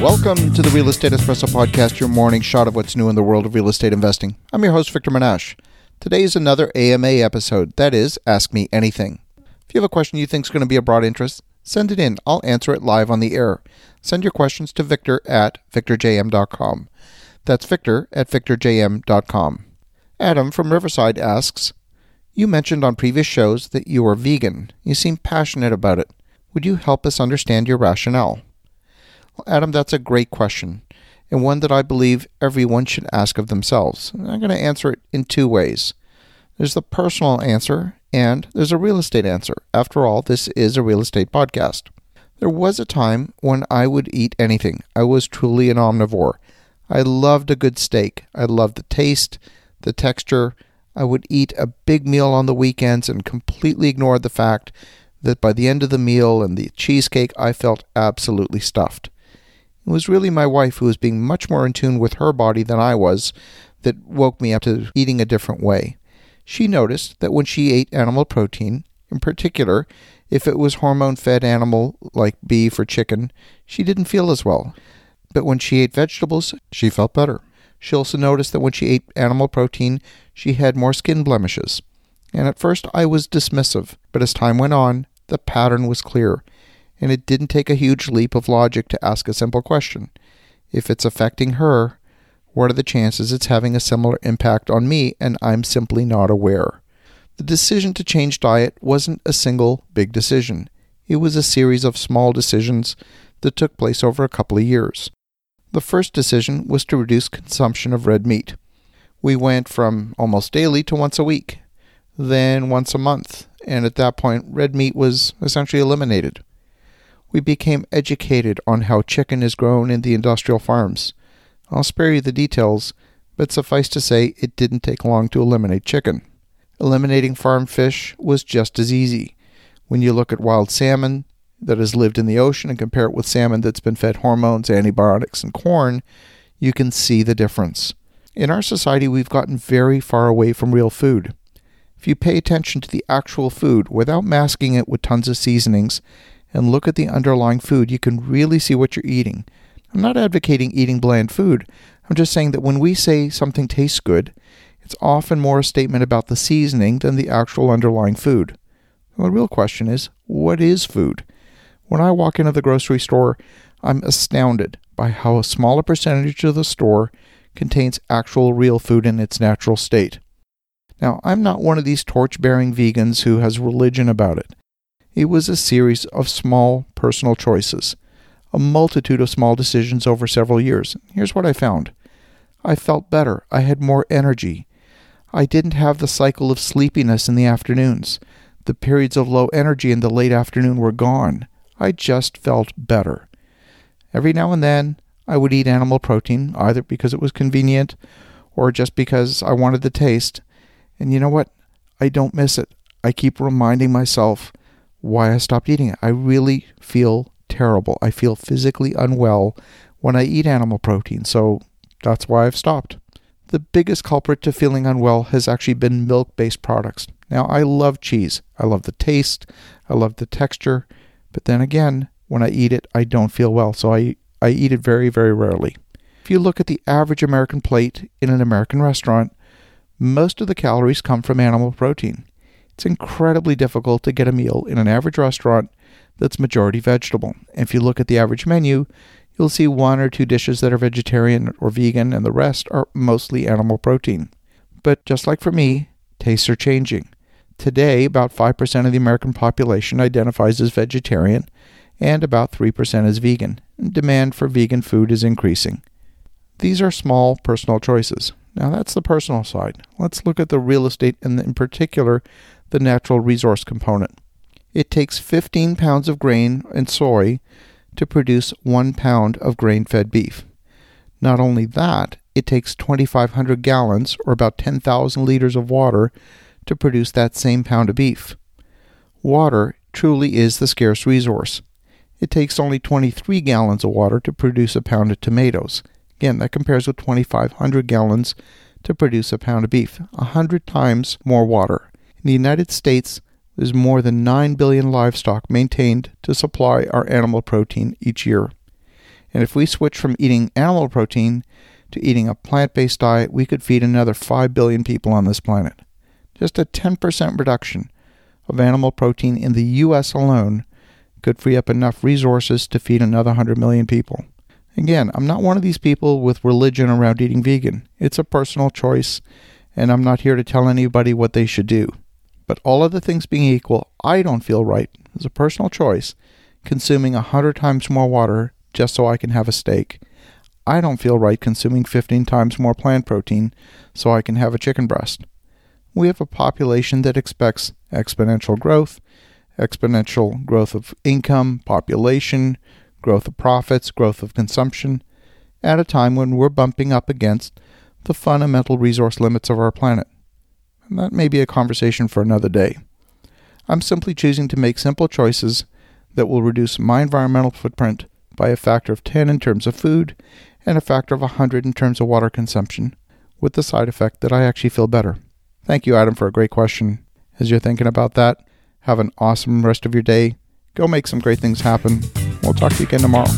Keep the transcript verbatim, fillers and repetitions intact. Welcome to the Real Estate Espresso Podcast, your morning shot of what's new in the world of real estate investing. I'm your host, Victor Menashe. Today is another A M A episode, that is, Ask Me Anything. If you have a question you think is going to be of broad interest, send it in. I'll answer it live on the air. Send your questions to Victor at victor j m dot com. That's Victor at victor j m dot com. Adam from Riverside asks, you mentioned on previous shows that you are vegan. You seem passionate about it. Would you help us understand your rationale? Well, Adam, that's a great question, and one that I believe everyone should ask of themselves. And I'm going to answer it in two ways. There's the personal answer, and there's a real estate answer. After all, this is a real estate podcast. There was a time when I would eat anything. I was truly an omnivore. I loved a good steak. I loved the taste, the texture. I would eat a big meal on the weekends and completely ignored the fact that by the end of the meal and the cheesecake, I felt absolutely stuffed. It was really my wife, who was being much more in tune with her body than I was, that woke me up to eating a different way. She noticed that when she ate animal protein, in particular, if it was hormone-fed animal like beef or chicken, she didn't feel as well. But when she ate vegetables, she felt better. She also noticed that when she ate animal protein, she had more skin blemishes. And at first I was dismissive, but as time went on, the pattern was clear, and it didn't take a huge leap of logic to ask a simple question. If it's affecting her, what are the chances it's having a similar impact on me and I'm simply not aware? The decision to change diet wasn't a single big decision. It was a series of small decisions that took place over a couple of years. The first decision was to reduce consumption of red meat. We went from almost daily to once a week, then once a month, and at that point, red meat was essentially eliminated. We became educated on how chicken is grown in the industrial farms. I'll spare you the details, but suffice to say it didn't take long to eliminate chicken. Eliminating farm fish was just as easy. When you look at wild salmon that has lived in the ocean and compare it with salmon that's been fed hormones, antibiotics, and corn, you can see the difference. In our society, we've gotten very far away from real food. If you pay attention to the actual food without masking it with tons of seasonings and look at the underlying food, you can really see what you're eating. I'm not advocating eating bland food. I'm just saying that when we say something tastes good, it's often more a statement about the seasoning than the actual underlying food. Well, the real question is, what is food? When I walk into the grocery store, I'm astounded by how a smaller percentage of the store contains actual real food in its natural state. Now, I'm not one of these torch-bearing vegans who has religion about it. It was a series of small personal choices, a multitude of small decisions over several years. Here's what I found. I felt better. I had more energy. I didn't have the cycle of sleepiness in the afternoons. The periods of low energy in the late afternoon were gone. I just felt better. Every now and then, I would eat animal protein, either because it was convenient or just because I wanted the taste. And you know what? I don't miss it. I keep reminding myself why I stopped eating it. I really feel terrible. I feel physically unwell when I eat animal protein, so that's why I've stopped. The biggest culprit to feeling unwell has actually been milk-based products. Now, I love cheese. I love the taste. I love the texture. But then again, when I eat it, I don't feel well, so I, I eat it very, very rarely. If you look at the average American plate in an American restaurant, most of the calories come from animal protein. It's incredibly difficult to get a meal in an average restaurant that's majority vegetable. And if you look at the average menu, you'll see one or two dishes that are vegetarian or vegan, and the rest are mostly animal protein. But just like for me, tastes are changing. Today, about five percent of the American population identifies as vegetarian, and about three percent as vegan. Demand for vegan food is increasing. These are small personal choices. Now that's the personal side. Let's look at the real estate and in particular the natural resource component. It takes fifteen pounds of grain and soy to produce one pound of grain-fed beef. Not only that, it takes twenty-five hundred gallons or about ten thousand liters of water to produce that same pound of beef. Water truly is the scarce resource. It takes only twenty-three gallons of water to produce a pound of tomatoes. Again, that compares with twenty-five hundred gallons to produce a pound of beef, one hundred times more water. In the United States, there's more than nine billion livestock maintained to supply our animal protein each year. And if we switch from eating animal protein to eating a plant-based diet, we could feed another five billion people on this planet. Just a ten percent reduction of animal protein in the U S alone could free up enough resources to feed another one hundred million people. Again, I'm not one of these people with religion around eating vegan. It's a personal choice, and I'm not here to tell anybody what they should do. But all other things being equal, I don't feel right, as a personal choice, consuming one hundred times more water just so I can have a steak. I don't feel right consuming fifteen times more plant protein so I can have a chicken breast. We have a population that expects exponential growth, exponential growth of income, population, growth of profits, growth of consumption, at a time when we're bumping up against the fundamental resource limits of our planet. And that may be a conversation for another day. I'm simply choosing to make simple choices that will reduce my environmental footprint by a factor of ten in terms of food and a factor of one hundred in terms of water consumption, with the side effect that I actually feel better. Thank you, Adam, for a great question. As you're thinking about that, have an awesome rest of your day. Go make some great things happen. We'll talk to you again tomorrow.